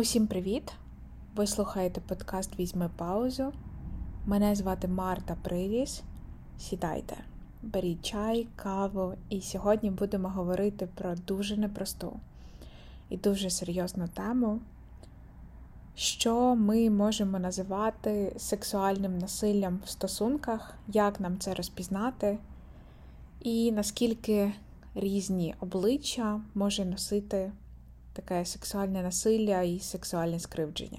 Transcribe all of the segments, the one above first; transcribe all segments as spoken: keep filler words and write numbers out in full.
Усім привіт! Ви слухаєте подкаст «Візьми паузу». Мене звати Марта Прилізь. Сідайте, беріть чай, каву, і сьогодні будемо говорити про дуже непросту і дуже серйозну тему, що ми можемо називати сексуальним насиллям в стосунках, як нам це розпізнати і наскільки різні обличчя може носити таке сексуальне насилля і сексуальне скривдження.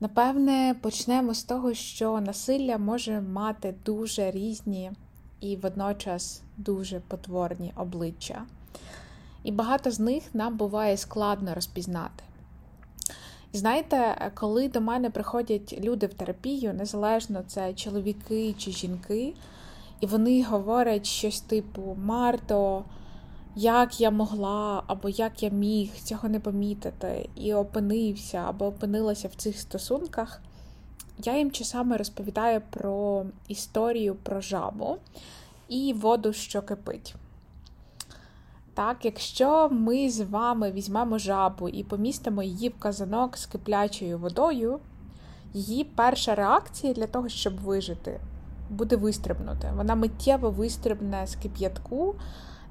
Напевне, почнемо з того, що насилля може мати дуже різні і водночас дуже потворні обличчя. І багато з них нам буває складно розпізнати. Знаєте, коли до мене приходять люди в терапію, незалежно це чоловіки чи жінки, і вони говорять щось типу «Марто, як я могла, або як я міг цього не помітити, і опинився, або опинилася в цих стосунках», я їм часами розповідаю про історію про жабу і воду, що кипить. Так, якщо ми з вами візьмемо жабу і помістимо її в казанок з киплячою водою, її перша реакція для того, щоб вижити, буде вистрибнути. Вона миттєво вистрибне з кип'ятку,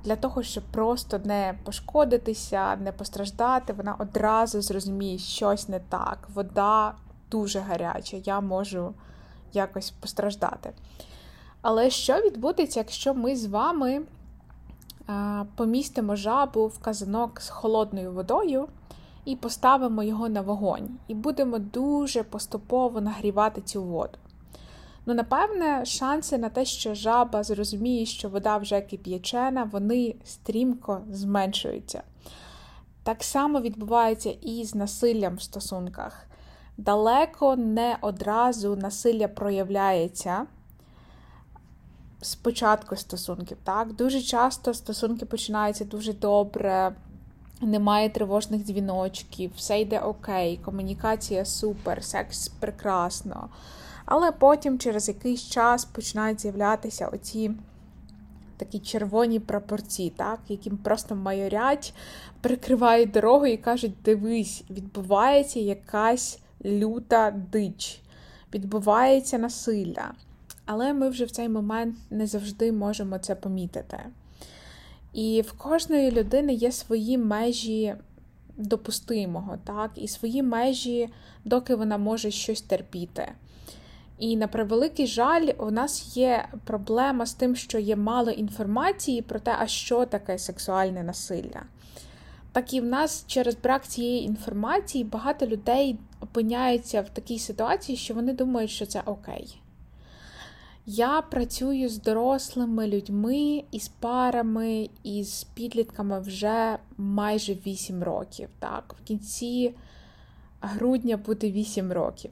для того, щоб просто не пошкодитися, не постраждати, вона одразу зрозуміє, що щось не так. Вода дуже гаряча, я можу якось постраждати. Але що відбудеться, якщо ми з вами помістимо жабу в казанок з холодною водою і поставимо його на вогонь? І будемо дуже поступово нагрівати цю воду. Ну, напевне, шанси на те, що жаба зрозуміє, що вода вже кип'ячена, вони стрімко зменшуються. Так само відбувається і з насиллям в стосунках. Далеко не одразу насилля проявляється з початку стосунків. Так? Дуже часто стосунки починаються дуже добре, немає тривожних дзвіночків, все йде окей, комунікація супер, секс прекрасно. Але потім через якийсь час починають з'являтися оці такі червоні прапорці, так, яким просто майорять, прикривають дорогу і кажуть: дивись, відбувається якась люта дич, відбувається насилля. Але ми вже в цей момент не завжди можемо це помітити. І в кожної людини є свої межі допустимого, так, і свої межі, доки вона може щось терпіти. І, на превеликий жаль, у нас є проблема з тим, що є мало інформації про те, а що таке сексуальне насилля. Так і в нас через брак цієї інформації багато людей опиняються в такій ситуації, що вони думають, що це окей. Я працюю з дорослими людьми, із парами, із підлітками вже майже вісім років. Так, в кінці грудня буде вісім років.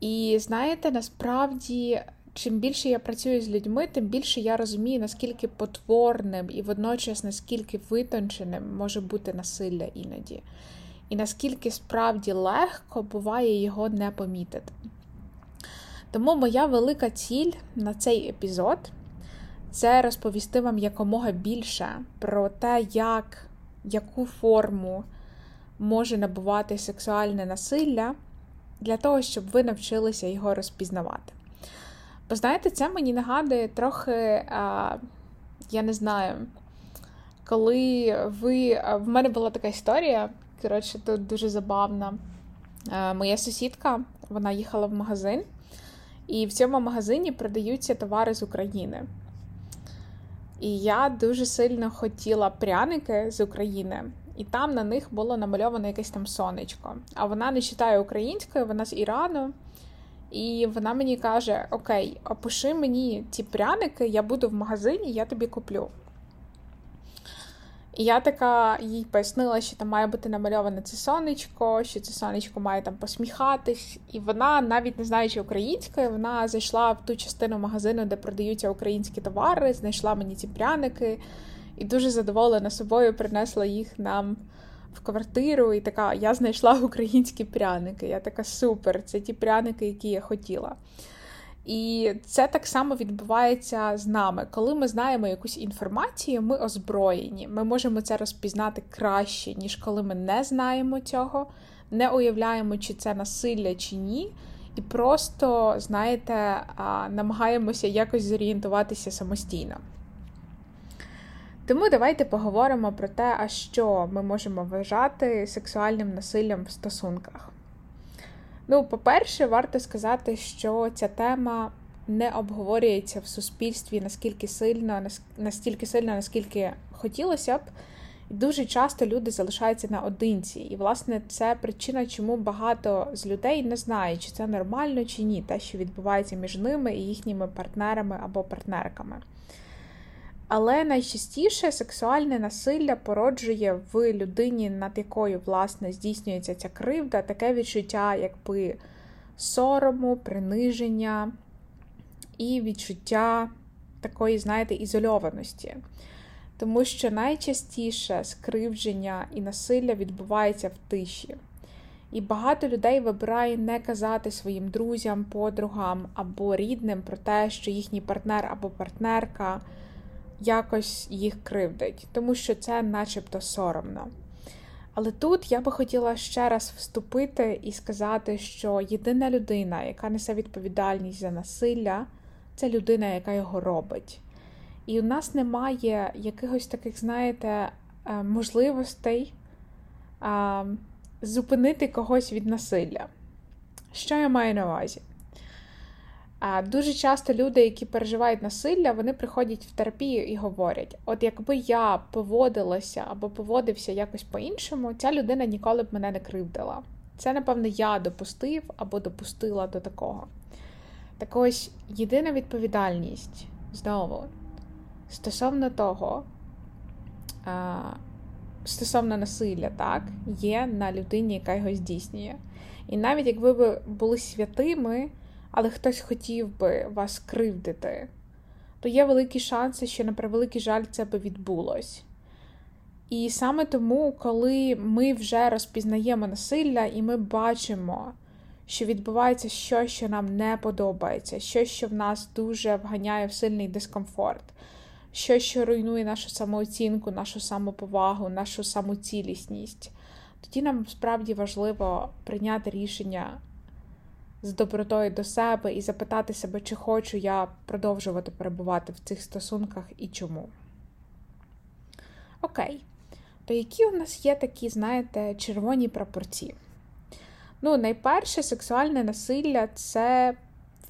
І знаєте, насправді, чим більше я працюю з людьми, тим більше я розумію, наскільки потворним і водночас наскільки витонченим може бути насилля іноді. І наскільки справді легко буває його не помітити. Тому моя велика ціль на цей епізод – це розповісти вам якомога більше про те, як, яку форму може набувати сексуальне насилля, для того, щоб ви навчилися його розпізнавати. Бо, знаєте, це мені нагадує трохи, а, я не знаю, коли ви... А, в мене була така історія, коротше, тут дуже забавна. А, моя сусідка, вона їхала в магазин, і в цьому магазині продаються товари з України. І я дуже сильно хотіла пряники з України. І там на них було намальовано якесь там сонечко. А вона не читає українською, вона з Ірану. І вона мені каже: окей, опиши мені ці пряники, я буду в магазині, я тобі куплю. І я така їй пояснила, що там має бути намальоване це сонечко, що це сонечко має там посміхатись. І вона, навіть не знаючи українською, вона зайшла в ту частину магазину, де продаються українські товари, знайшла мені ці пряники. І дуже задоволена собою принесла їх нам в квартиру. І така: я знайшла українські пряники. Я така: супер, це ті пряники, які я хотіла. І це так само відбувається з нами. Коли ми знаємо якусь інформацію, ми озброєні. Ми можемо це розпізнати краще, ніж коли ми не знаємо цього, не уявляємо, чи це насилля, чи ні. І просто, знаєте, намагаємося якось зорієнтуватися самостійно. Тому давайте поговоримо про те, а що ми можемо вважати сексуальним насиллям в стосунках. Ну, по-перше, варто сказати, що ця тема не обговорюється в суспільстві наскільки сильно, настільки сильно, наскільки хотілося б. І дуже часто люди залишаються наодинці. І, власне, це причина, чому багато з людей не знає, чи це нормально, чи ні, те, що відбувається між ними і їхніми партнерами або партнерками. Але найчастіше сексуальне насилля породжує в людині, над якою, власне, здійснюється ця кривда, таке відчуття, якби сорому, приниження і відчуття такої, знаєте, ізольованості. Тому що найчастіше скривдження і насилля відбувається в тиші. І багато людей вибирає не казати своїм друзям, подругам або рідним про те, що їхній партнер або партнерка якось їх кривдить, тому що це начебто соромно. Але тут я би хотіла ще раз вступити і сказати, що єдина людина, яка несе відповідальність за насилля, це людина, яка його робить. І у нас немає якихось таких, знаєте, можливостей зупинити когось від насилля. Що я маю на увазі? Дуже часто люди, які переживають насилля, вони приходять в терапію і говорять, от якби я поводилася або поводився якось по-іншому, ця людина ніколи б мене не кривдила. Це, напевно, я допустив або допустила до такого. Так ось, єдина відповідальність, знову, стосовно того, стосовно насилля, так, є на людині, яка його здійснює. І навіть якби ви були святими, але хтось хотів би вас кривдити, то є великі шанси, що на превеликий жаль це би відбулось. І саме тому, коли ми вже розпізнаємо насилля і ми бачимо, що відбувається щось, що нам не подобається, щось, що в нас дуже вганяє в сильний дискомфорт, щось, що руйнує нашу самооцінку, нашу самоповагу, нашу самоцілісність, тоді нам справді важливо прийняти рішення з добротою до себе і запитати себе, чи хочу я продовжувати перебувати в цих стосунках і чому. Окей, то які у нас є такі, знаєте, червоні прапорці? Ну, найперше, сексуальне насилля – це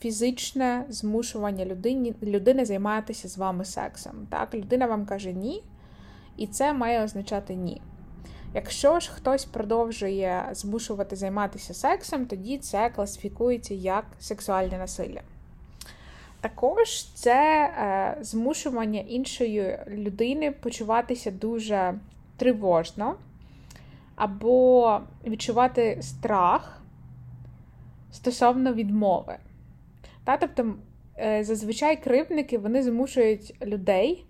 фізичне змушування людини, людини займатися з вами сексом. Так? Людина вам каже «ні», і це має означати «ні». Якщо ж хтось продовжує змушувати займатися сексом, тоді це класифікується як сексуальне насилля. Також це змушування іншої людини почуватися дуже тривожно або відчувати страх стосовно відмови. Тобто, зазвичай кривдники, вони змушують людей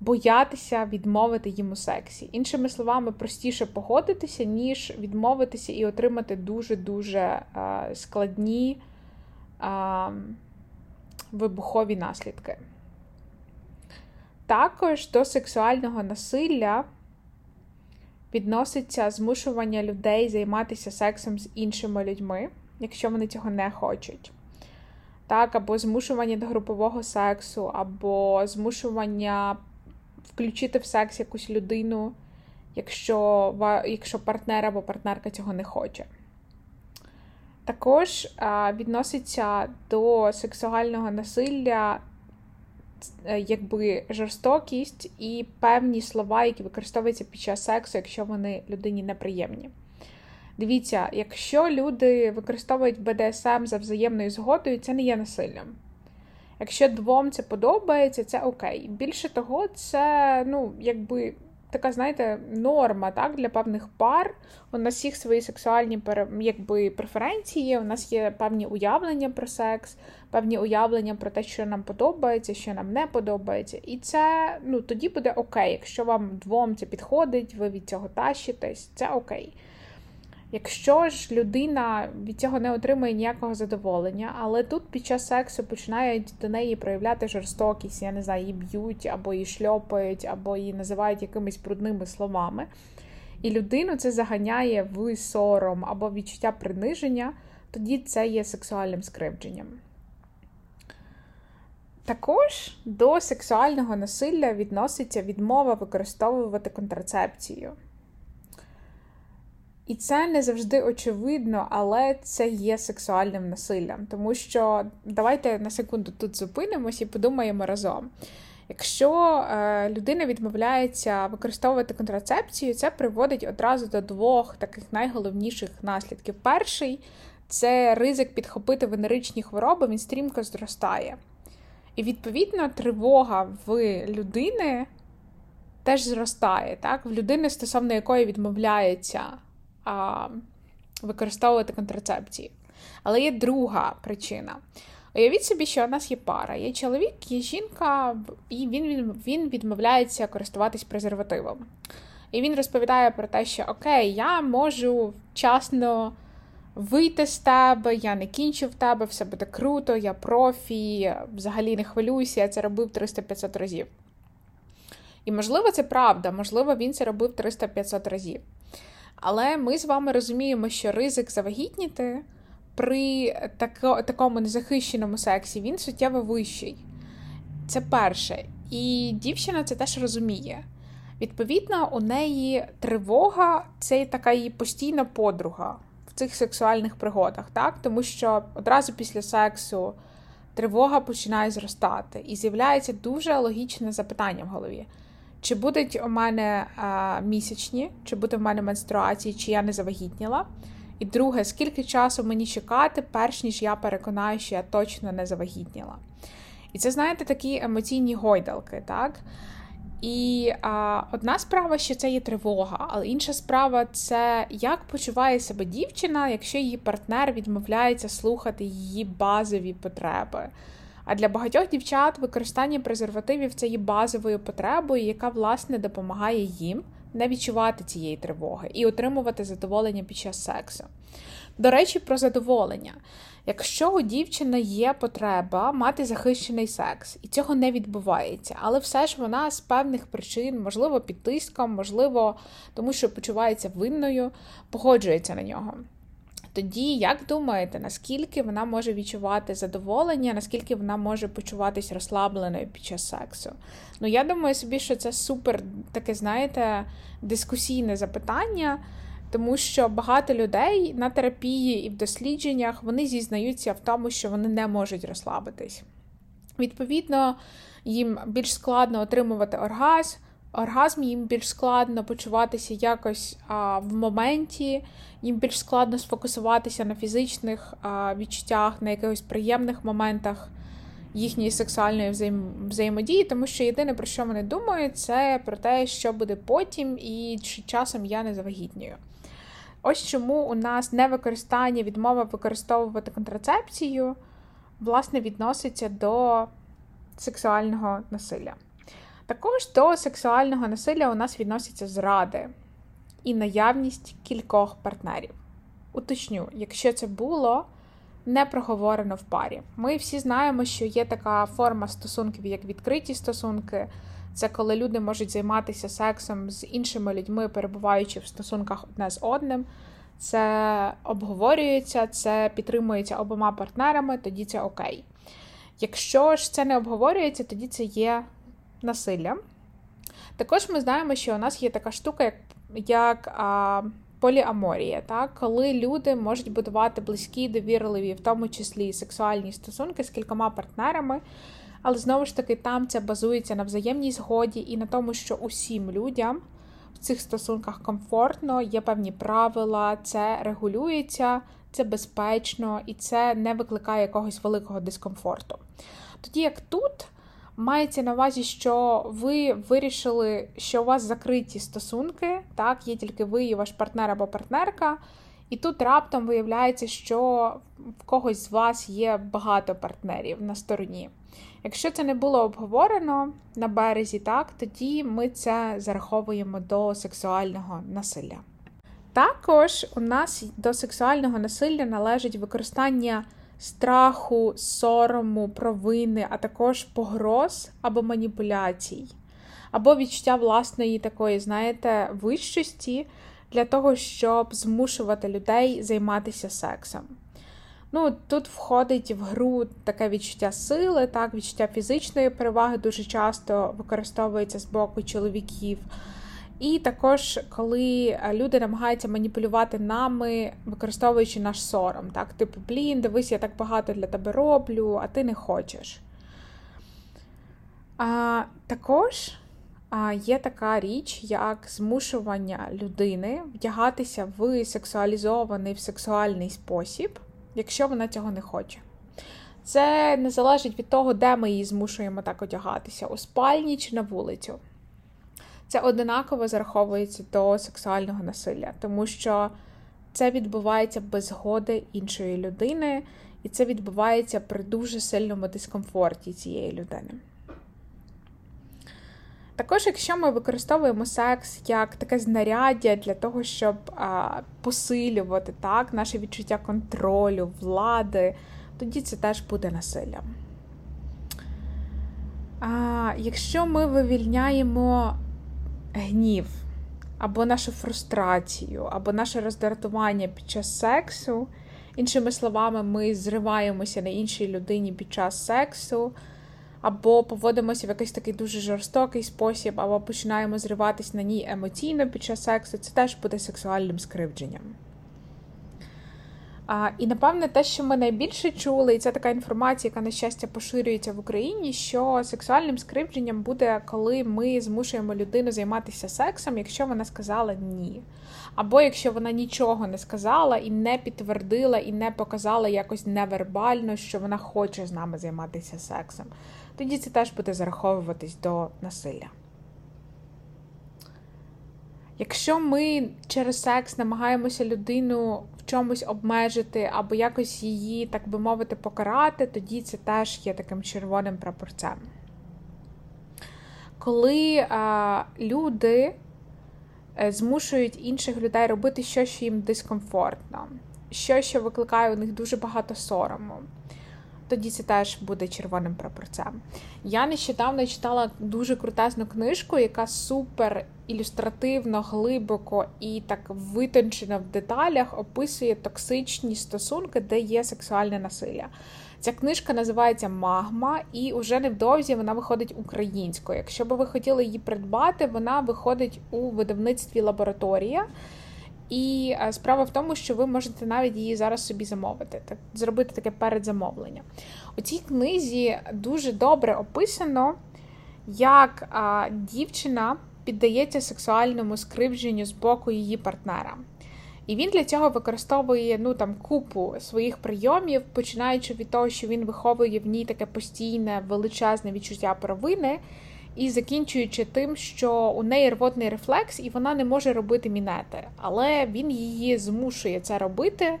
боятися відмовити їм у сексі. Іншими словами, простіше погодитися, ніж відмовитися і отримати дуже-дуже складні вибухові наслідки. Також до сексуального насилля відноситься змушування людей займатися сексом з іншими людьми, якщо вони цього не хочуть. Так, або змушування до групового сексу, або змушування включити в секс якусь людину, якщо, якщо партнер або партнерка цього не хоче. Також а, відноситься до сексуального насилля якби жорстокість і певні слова, які використовуються під час сексу, якщо вони людині неприємні. Дивіться, якщо люди використовують Бе Де Ес Ем за взаємною згодою, це не є насиллям. Якщо двом це подобається, це окей. Більше того, це, ну, якби, така, знаєте, норма, так, для певних пар. У нас їх свої сексуальні, якби, преференції, у нас є певні уявлення про секс, певні уявлення про те, що нам подобається, що нам не подобається. І це, ну, тоді буде окей. Якщо вам двом це підходить, ви від цього тащитесь, це окей. Якщо ж людина від цього не отримує ніякого задоволення, але тут під час сексу починають до неї проявляти жорстокість, я не знаю, її б'ють, або її шльопають, або її називають якимись брудними словами, і людину це заганяє в сором або відчуття приниження, тоді це є сексуальним скривдженням. Також до сексуального насилля відноситься відмова використовувати контрацепцію. І це не завжди очевидно, але це є сексуальним насиллям. Тому що, давайте на секунду тут зупинимось і подумаємо разом. Якщо е, людина відмовляється використовувати контрацепцію, це приводить одразу до двох таких найголовніших наслідків. Перший – це ризик підхопити венеричні хвороби, він стрімко зростає. І, відповідно, тривога в людини теж зростає, так? В людини, стосовно якої відмовляється а, використовувати контрацепцію. Але є друга причина. Уявіть собі, що у нас є пара. Є чоловік, є жінка, і він, він, він відмовляється користуватись презервативом. І він розповідає про те, що «Окей, я можу вчасно вийти з тебе, я не кінчу в тебе, все буде круто, я профі, взагалі не хвилюйся, я це робив триста-п'ятсот разів». І, можливо, це правда, можливо, він це робив триста-п'ятсот разів. Але ми з вами розуміємо, що ризик завагітніти при тако, такому незахищеному сексі, він суттєво вищий. Це перше. І дівчина це теж розуміє. Відповідно, у неї тривога – це така її постійна подруга в цих сексуальних пригодах, так? Тому що одразу після сексу тривога починає зростати. І з'являється дуже логічне запитання в голові. Чи будуть у мене а, місячні, чи буде в мене менструації, чи я не завагітніла? І друге, скільки часу мені чекати, перш ніж я переконаю, що я точно не завагітніла. І це, знаєте, такі емоційні гойдалки, так? І а, одна справа, що це є тривога, але інша справа – це як почуває себе дівчина, якщо її партнер відмовляється слухати її базові потреби. А для багатьох дівчат використання презервативів – це є базовою потребою, яка, власне, допомагає їм не відчувати цієї тривоги і отримувати задоволення під час сексу. До речі, про задоволення. Якщо у дівчини є потреба мати захищений секс, і цього не відбувається, але все ж вона з певних причин, можливо, під тиском, можливо, тому що почувається винною, погоджується на нього. Тоді, як думаєте, наскільки вона може відчувати задоволення, наскільки вона може почуватись розслабленою під час сексу? Ну, я думаю собі, що це супер таке, знаєте, дискусійне запитання, тому що багато людей на терапії і в дослідженнях, вони зізнаються в тому, що вони не можуть розслабитись. Відповідно, їм більш складно отримувати оргазм, Оргазм їм більш складно почуватися якось а, в моменті, їм більш складно сфокусуватися на фізичних а, відчуттях, на якихось приємних моментах їхньої сексуальної взаєм... взаємодії, тому що єдине, про що вони думають, це про те, що буде потім і чи часом я не завагітнюю. Ось чому у нас невикористання, відмова використовувати контрацепцію, власне, відноситься до сексуального насилля. Також до сексуального насилля у нас відносяться зради і наявність кількох партнерів. Уточню, якщо це було не проговорено в парі. Ми всі знаємо, що є така форма стосунків, як відкриті стосунки. Це коли люди можуть займатися сексом з іншими людьми, перебуваючи в стосунках одне з одним. Це обговорюється, це підтримується обома партнерами, тоді це окей. Якщо ж це не обговорюється, тоді це є насилля. Також ми знаємо, що у нас є така штука, як, як а, поліаморія, так? Коли люди можуть будувати близькі, довірливі, в тому числі сексуальні стосунки з кількома партнерами, але знову ж таки там це базується на взаємній згоді і на тому, що усім людям в цих стосунках комфортно, є певні правила, це регулюється, це безпечно і це не викликає якогось великого дискомфорту. Тоді як тут мається на увазі, що ви вирішили, що у вас закриті стосунки, так, є тільки ви і ваш партнер або партнерка, і тут раптом виявляється, що в когось з вас є багато партнерів на стороні. Якщо це не було обговорено на березі, так, тоді ми це зараховуємо до сексуального насилля. Також у нас до сексуального насилля належить використання страху, сорому, провини, а також погроз або маніпуляцій, або відчуття власної такої, знаєте, вищості для того, щоб змушувати людей займатися сексом. Ну, тут входить в гру таке відчуття сили, так, відчуття фізичної переваги дуже часто використовується з боку чоловіків. І також, коли люди намагаються маніпулювати нами, використовуючи наш сором. Так? Типу, блін, дивись, я так багато для тебе роблю, а ти не хочеш. А, також а, є така річ, як змушування людини вдягатися в сексуалізований, в сексуальний спосіб, якщо вона цього не хоче. Це не залежить від того, де ми її змушуємо так одягатися, у спальні чи на вулицю. Це однаково зараховується до сексуального насилля, тому що це відбувається без згоди іншої людини, і це відбувається при дуже сильному дискомфорті цієї людини. Також, якщо ми використовуємо секс як таке знаряддя для того, щоб а, посилювати так, наше відчуття контролю, влади, тоді це теж буде насиллям. А, якщо ми вивільняємо гнів, або нашу фрустрацію, або наше роздратування під час сексу, іншими словами, ми зриваємося на іншій людині під час сексу, або поводимося в якийсь такий дуже жорстокий спосіб, або починаємо зриватись на ній емоційно під час сексу, це теж буде сексуальним скривдженням. А, і, напевне, те, що ми найбільше чули, і це така інформація, яка, на щастя, поширюється в Україні, що сексуальним скривдженням буде, коли ми змушуємо людину займатися сексом, якщо вона сказала «ні». Або якщо вона нічого не сказала і не підтвердила, і не показала якось невербально, що вона хоче з нами займатися сексом. Тоді це теж буде зараховуватись до насилля. Якщо ми через секс намагаємося людину в чомусь обмежити або якось її, так би мовити, покарати, тоді це теж є таким червоним прапорцем. Коли а, люди змушують інших людей робити щось, що їм дискомфортно, щось, що викликає у них дуже багато сорому, тоді це теж буде червоним прапорцем. Я нещодавно читала дуже крутезну книжку, яка супер ілюстративно, глибоко і так витончено в деталях описує токсичні стосунки, де є сексуальне насилля. Ця книжка називається «Магма» і уже невдовзі вона виходить українською. Якщо би ви хотіли її придбати, вона виходить у видавництві «Лабораторія». І справа в тому, що ви можете навіть її зараз собі замовити, так, зробити таке передзамовлення. У цій книзі дуже добре описано, як а, дівчина піддається сексуальному скривдженню з боку її партнера. І він для цього використовує ну, там, купу своїх прийомів, починаючи від того, що він виховує в ній таке постійне величезне відчуття провини, і закінчуючи тим, що у неї рвотний рефлекс, і вона не може робити мінети. Але він її змушує це робити,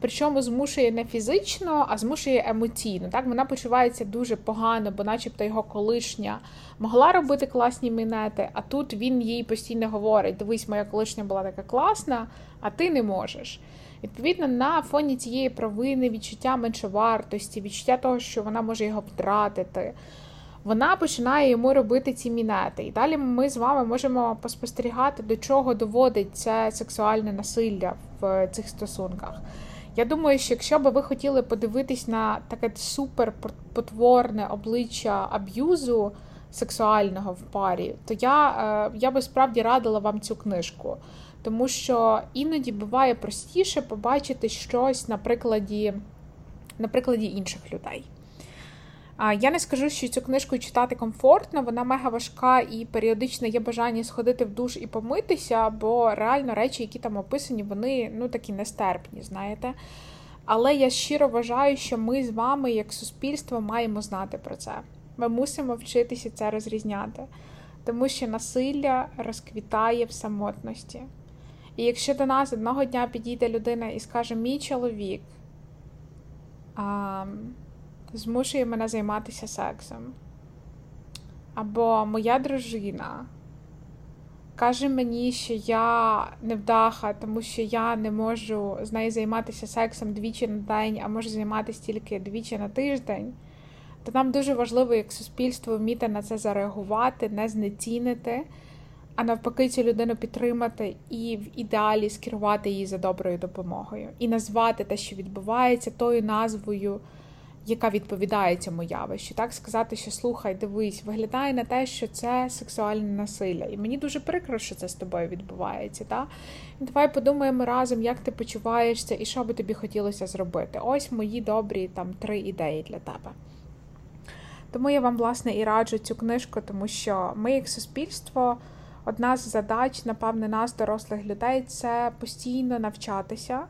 причому змушує не фізично, а змушує емоційно. Так? Вона почувається дуже погано, бо начебто його колишня могла робити класні мінети, а тут він їй постійно говорить, дивись, моя колишня була така класна, а ти не можеш. Відповідно, на фоні цієї провини, відчуття меншовартості, відчуття того, що вона може його втратити, вона починає йому робити ці мінети. І далі ми з вами можемо поспостерігати, до чого доводить це сексуальне насилля в цих стосунках. Я думаю, що якщо б ви хотіли подивитись на таке суперпотворне обличчя аб'юзу сексуального в парі, то я, я би справді радила вам цю книжку. Тому що іноді буває простіше побачити щось на прикладі, на прикладі інших людей. Я не скажу, що цю книжку читати комфортно, вона мега важка і періодично є бажання сходити в душ і помитися, бо реально речі, які там описані, вони ну, такі нестерпні, знаєте. Але я щиро вважаю, що ми з вами, як суспільство, маємо знати про це. Ми мусимо вчитися це розрізняти, тому що насилля розквітає в самотності. І якщо до нас одного дня підійде людина і скаже «мій чоловік», а... змушує мене займатися сексом. Або моя дружина каже мені, що я невдаха, тому що я не можу з нею займатися сексом двічі на день, а можу займатися тільки двічі на тиждень, то нам дуже важливо як суспільство вміти на це зареагувати, не знецінити, а навпаки цю людину підтримати і в ідеалі скерувати її за доброю допомогою. І назвати те, що відбувається, тою назвою, яка відповідає цьому явищу. Так сказати, що слухай, дивись, виглядає на те, що це сексуальне насилля. І мені дуже прикро, що це з тобою відбувається. Та? Давай подумаємо разом, як ти почуваєшся і що би тобі хотілося зробити. Ось мої добрі там, три ідеї для тебе. Тому я вам, власне, і раджу цю книжку, тому що ми, як суспільство, одна з задач, напевне, нас, дорослих людей, це постійно навчатися.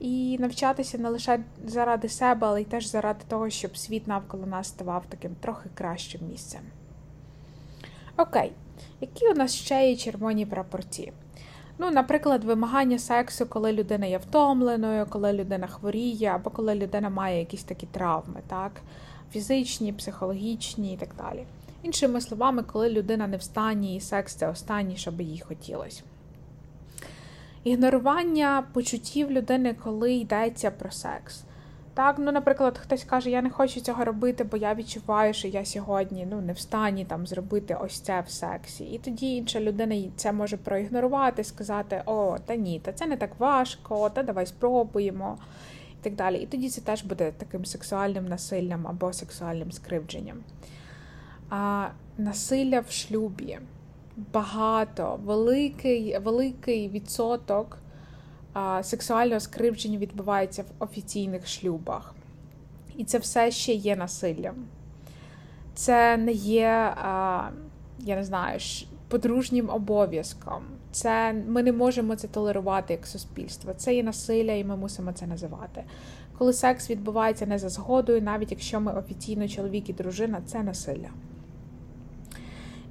І навчатися не лише заради себе, але й теж заради того, щоб світ навколо нас ставав таким трохи кращим місцем. Окей, які у нас ще є червоні прапорці? Ну, наприклад, вимагання сексу, коли людина є втомленою, коли людина хворіє, або коли людина має якісь такі травми, так? Фізичні, психологічні і так далі. Іншими словами, коли людина не в стані, і секс – це останнє, що би їй хотілося. Ігнорування почуттів людини, коли йдеться про секс. Так, ну, наприклад, хтось каже, я не хочу цього робити, бо я відчуваю, що я сьогодні ну, не в стані там, зробити ось це в сексі. І тоді інша людина це може проігнорувати, сказати, о, та ні, та це не так важко, та давай спробуємо, і так далі. І тоді це теж буде таким сексуальним насиллям або сексуальним скривдженням. А, насилля в шлюбі. Багато, великий, великий відсоток а, сексуального скривдження відбувається в офіційних шлюбах. І це все ще є насиллям. Це не є, а, я не знаю, подружнім обов'язком. Це, ми не можемо це толерувати як суспільство. Це є насилля, і ми мусимо це називати. Коли секс відбувається не за згодою, навіть якщо ми офіційно чоловік і дружина, це насилля.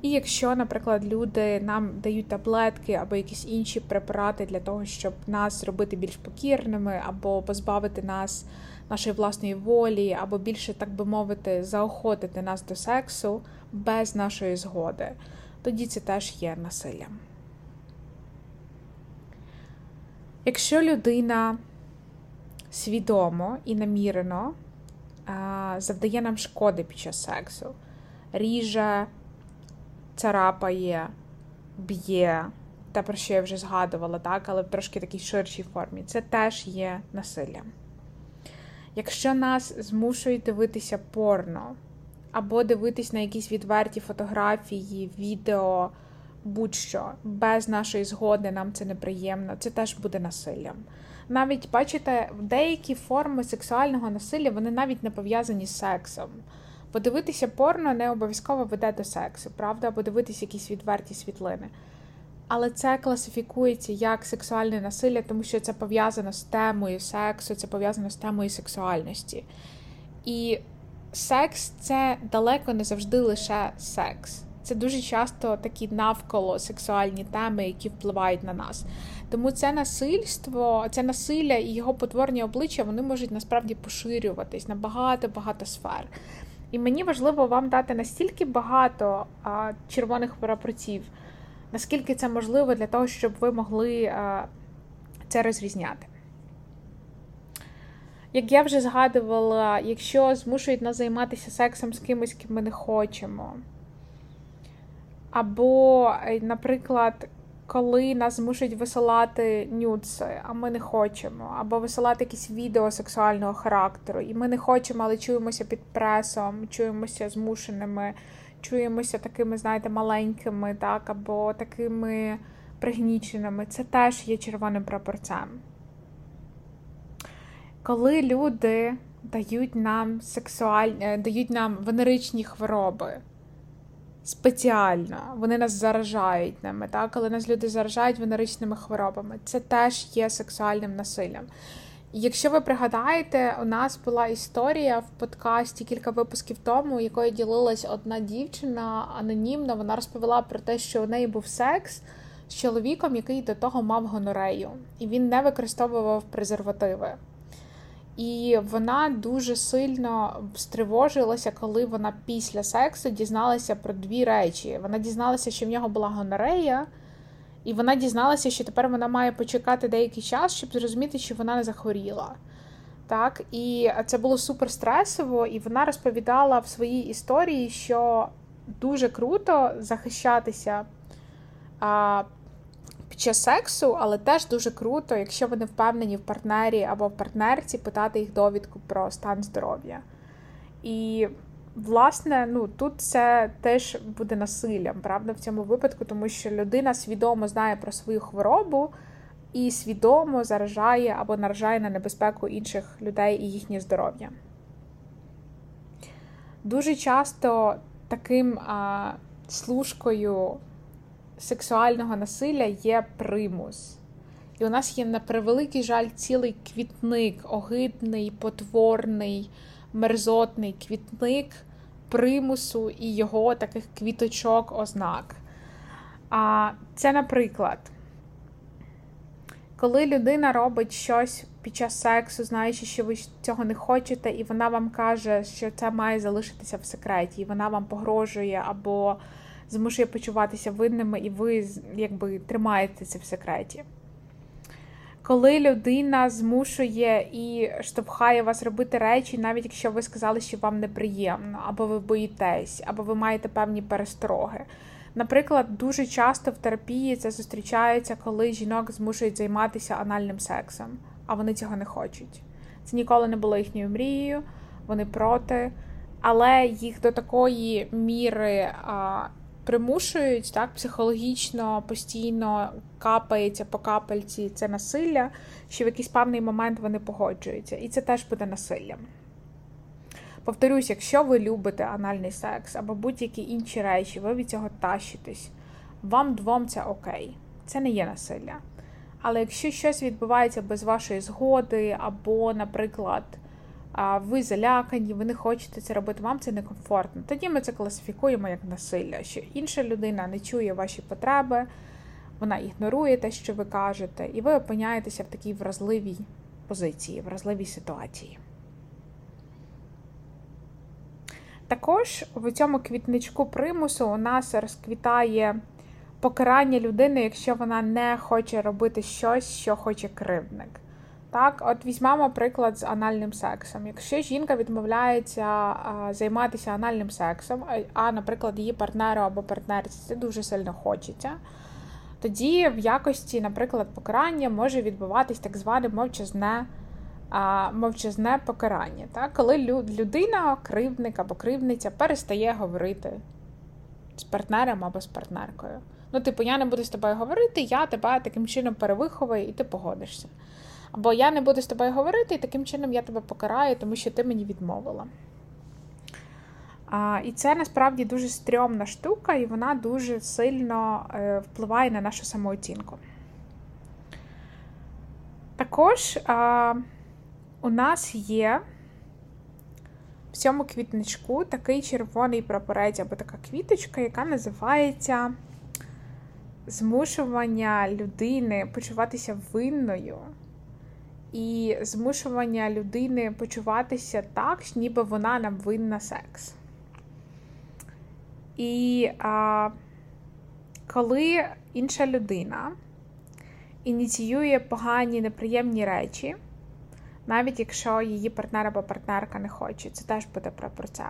І якщо, наприклад, люди нам дають таблетки або якісь інші препарати для того, щоб нас зробити більш покірними, або позбавити нас нашої власної волі, або більше, так би мовити, заохотити нас до сексу без нашої згоди, тоді це теж є насиллям. Якщо людина свідомо і намірено завдає нам шкоди під час сексу, ріже, царапає, б'є, те, про що я вже згадувала, так, але в трошки такій ширшій формі. Це теж є насилля. Якщо нас змушують дивитися порно, або дивитись на якісь відверті фотографії, відео, будь-що, без нашої згоди, нам це неприємно, це теж буде насиллям. Навіть, бачите, деякі форми сексуального насилля, вони навіть не пов'язані з сексом. Подивитися порно не обов'язково веде до сексу, правда? Або дивитися якісь відверті світлини. Але це класифікується як сексуальне насилля, тому що це пов'язано з темою сексу, це пов'язано з темою сексуальності. І секс – це далеко не завжди лише секс. Це дуже часто такі навколо сексуальні теми, які впливають на нас. Тому це насильство, це насилля і його потворні обличчя, вони можуть насправді поширюватись на багато-багато сфер. І мені важливо вам дати настільки багато а, червоних прапорців, наскільки це можливо для того, щоб ви могли а, це розрізняти. Як я вже згадувала, якщо змушують нас займатися сексом з кимось, ким ми не хочемо, або, наприклад, коли нас змушують висилати нюдси, а ми не хочемо, або висилати якісь відео сексуального характеру, і ми не хочемо, але чуємося під пресом, чуємося змушеними, чуємося такими, знаєте, маленькими, так, або такими пригніченими, це теж є червоним прапорцем. Коли люди дають нам сексуальні, дають нам венеричні хвороби, спеціально, вони нас заражають ними, так? Коли нас люди заражають венеричними хворобами. Це теж є сексуальним насиллям. І якщо ви пригадаєте, у нас була історія в подкасті кілька випусків тому, якою ділилась одна дівчина анонімно, вона розповіла про те, що у неї був секс з чоловіком, який до того мав гонорею, і він не використовував презервативи. І вона дуже сильно стривожилася, коли вона після сексу дізналася про дві речі. Вона дізналася, що в нього була гонорея, І вона дізналася, що тепер вона має почекати деякий час, щоб зрозуміти, що вона не захворіла. Так, і це було супер стресово, і вона розповідала в своїй історії, що дуже круто захищатися а, під час сексу, але теж дуже круто, якщо вони впевнені в партнері або в партнерці, питати їх довідку про стан здоров'я. І, власне, ну, тут це теж буде насиллям, правда, в цьому випадку, тому що людина свідомо знає про свою хворобу і свідомо заражає або наражає на небезпеку інших людей і їхнє здоров'я. Дуже часто таким а, служкою сексуального насилля є примус. І у нас є, на превеликий жаль, цілий квітник, огидний, потворний, мерзотний квітник примусу і його таких квіточок ознак. А, це, наприклад, коли людина робить щось під час сексу, знаючи, що ви цього не хочете, і вона вам каже, що це має залишитися в секреті, і вона вам погрожує або змушує почуватися винними, і ви якби тримаєте це в секреті. Коли людина змушує і штовхає вас робити речі, навіть якщо ви сказали, що вам неприємно, або ви боїтесь, або ви маєте певні перестороги. Наприклад, дуже часто в терапії це зустрічається, коли жінок змушують займатися анальним сексом, а вони цього не хочуть. Це ніколи не було їхньою мрією, вони проти, але їх до такої міри а, примушують, так, психологічно, постійно капається по капельці це насилля, що в якийсь певний момент вони погоджуються, і це теж буде насиллям. Повторюсь, якщо ви любите анальний секс або будь-які інші речі, ви від цього тащитесь, вам двом це окей, це не є насилля. Але якщо щось відбувається без вашої згоди або, наприклад, ви залякані, ви не хочете це робити, вам це некомфортно, тоді ми це класифікуємо як насилля, що інша людина не чує ваші потреби, вона ігнорує те, що ви кажете, і ви опиняєтеся в такій вразливій позиції, вразливій ситуації. Також в цьому квітничку примусу у нас розквітає покарання людини, якщо вона не хоче робити щось, що хоче кривдник. Так, от візьмемо приклад з анальним сексом. Якщо жінка відмовляється а, займатися анальним сексом, а, наприклад, її партнеру або партнерці це дуже сильно хочеться, тоді в якості, наприклад, покарання може відбуватись так зване мовчазне мовчазне покарання, так? Коли людина, кривдник або кривдниця перестає говорити з партнером або з партнеркою. Ну, типу, я не буду з тобою говорити, я тебе таким чином перевиховую, і ти погодишся. Або я не буду з тобою говорити, і таким чином я тебе покараю, тому що ти мені відмовила. А, і це, насправді, дуже стрьомна штука, і вона дуже сильно е, впливає на нашу самооцінку. Також... А, У нас є в цьому квітничку такий червоний прапорець або така квіточка, яка називається змушування людини почуватися винною і змушування людини почуватися так, ніби вона нам винна секс. І а, коли інша людина ініціює погані, неприємні речі, навіть якщо її партнер або партнерка не хоче, це теж буде про це.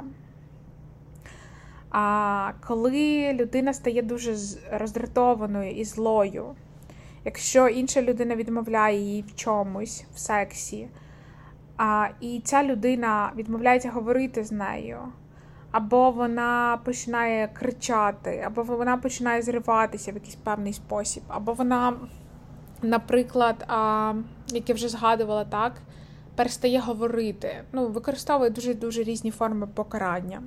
А коли людина стає дуже роздратованою і злою, якщо інша людина відмовляє їй в чомусь, в сексі, а, і ця людина відмовляється говорити з нею, або вона починає кричати, або вона починає зриватися в якийсь певний спосіб, або вона, наприклад, а, як я вже згадувала, так, перестає говорити, ну, використовує дуже-дуже різні форми покарання.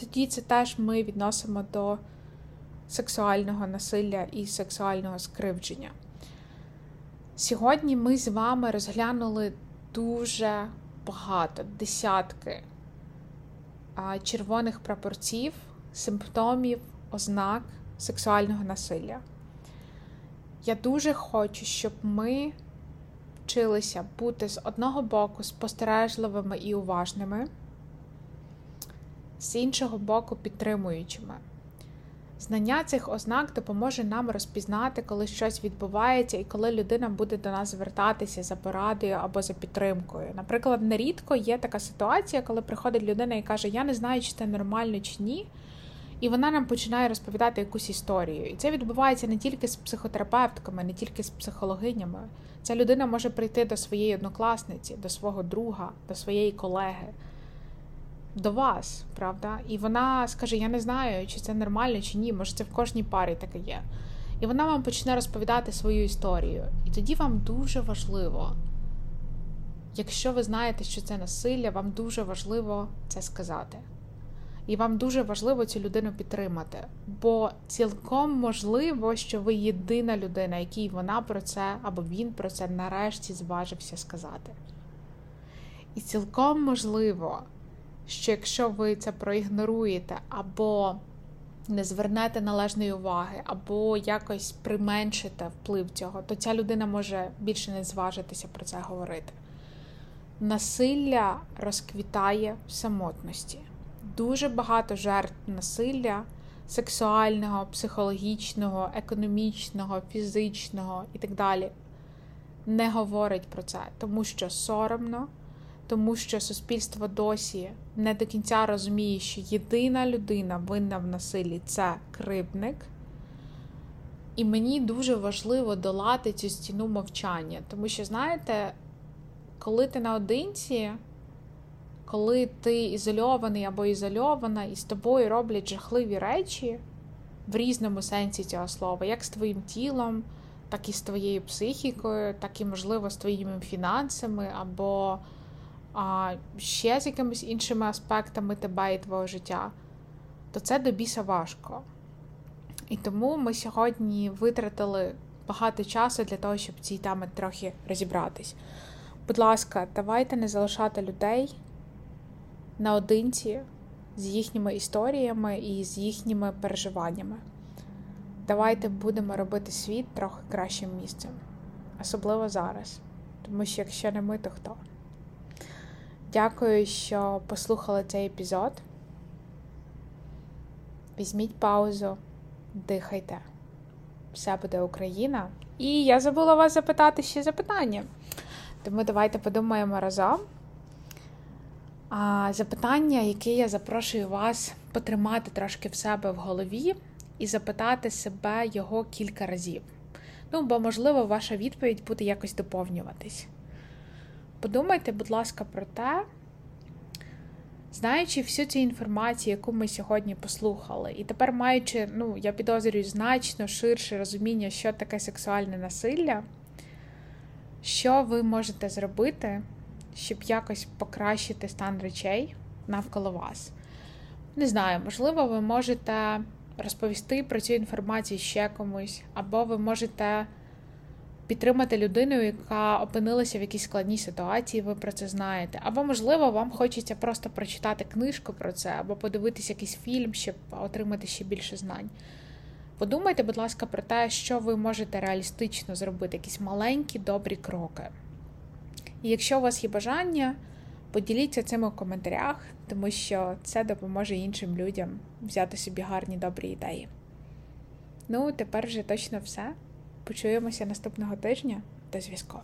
Тоді це теж ми відносимо до сексуального насилля і сексуального скривдження. Сьогодні ми з вами розглянули дуже багато, десятки червоних прапорців, симптомів, ознак сексуального насилля. Я дуже хочу, щоб ми вчилися бути з одного боку спостережливими і уважними, з іншого боку підтримуючими. Знання цих ознак допоможе нам розпізнати, коли щось відбувається і коли людина буде до нас звертатися за порадою або за підтримкою. Наприклад, нерідко є така ситуація, коли приходить людина і каже, я не знаю, чи це нормально, чи ні, і вона нам починає розповідати якусь історію. І це відбувається не тільки з психотерапевтками, не тільки з психологинями. Ця людина може прийти до своєї однокласниці, до свого друга, до своєї колеги. До вас, правда? І вона скаже, я не знаю, чи це нормально, чи ні, може це в кожній парі таке є. І вона вам почне розповідати свою історію. І тоді вам дуже важливо, якщо ви знаєте, що це насилля, вам дуже важливо це сказати. І вам дуже важливо цю людину підтримати. Бо цілком можливо, що ви єдина людина, якій вона про це або він про це нарешті зважився сказати. І цілком можливо, що якщо ви це проігноруєте, або не звернете належної уваги, або якось применшите вплив цього, то ця людина може більше не зважитися про це говорити. Насилля розквітає в самотності. Дуже багато жертв насилля сексуального, психологічного, економічного, фізичного і так далі не говорить про це, тому що соромно, тому що суспільство досі не до кінця розуміє, що єдина людина винна в насиллі – це кривдник. І мені дуже важливо долати цю стіну мовчання. Тому що, знаєте, коли ти наодинці, коли ти ізольований або ізольована, і з тобою роблять жахливі речі в різному сенсі цього слова, як з твоїм тілом, так і з твоєю психікою, так і, можливо, з твоїми фінансами або а ще з якимись іншими аспектами тебе і твого життя, то це до біса важко. І тому ми сьогодні витратили багато часу для того, щоб ці теми трохи розібратись. Будь ласка, давайте не залишати людей наодинці з їхніми історіями і з їхніми переживаннями. Давайте будемо робити світ трохи кращим місцем. Особливо зараз. Тому що якщо не ми, то хто? Дякую, що послухали цей епізод. Візьміть паузу, дихайте. Все буде Україна. І я забула вас запитати ще запитання. Тому давайте подумаємо разом. А запитання, яке я запрошую вас потримати трошки в себе в голові і запитати себе його кілька разів. Ну, бо, можливо, ваша відповідь буде якось доповнюватись. Подумайте, будь ласка, про те, знаючи всю цю інформацію, яку ми сьогодні послухали, і тепер маючи, ну, я підозрюю, значно ширше розуміння, що таке сексуальне насилля, що ви можете зробити, щоб якось покращити стан речей навколо вас. Не знаю, можливо, ви можете розповісти про цю інформацію ще комусь, або ви можете підтримати людину, яка опинилася в якійсь складній ситуації, ви про це знаєте. Або, можливо, вам хочеться просто прочитати книжку про це, або подивитися якийсь фільм, щоб отримати ще більше знань. Подумайте, будь ласка, про те, що ви можете реалістично зробити, якісь маленькі, добрі кроки. І якщо у вас є бажання, поділіться цим у коментарях, тому що це допоможе іншим людям взяти собі гарні, добрі ідеї. Ну, тепер вже точно все. Почуємося наступного тижня. До зв'язку.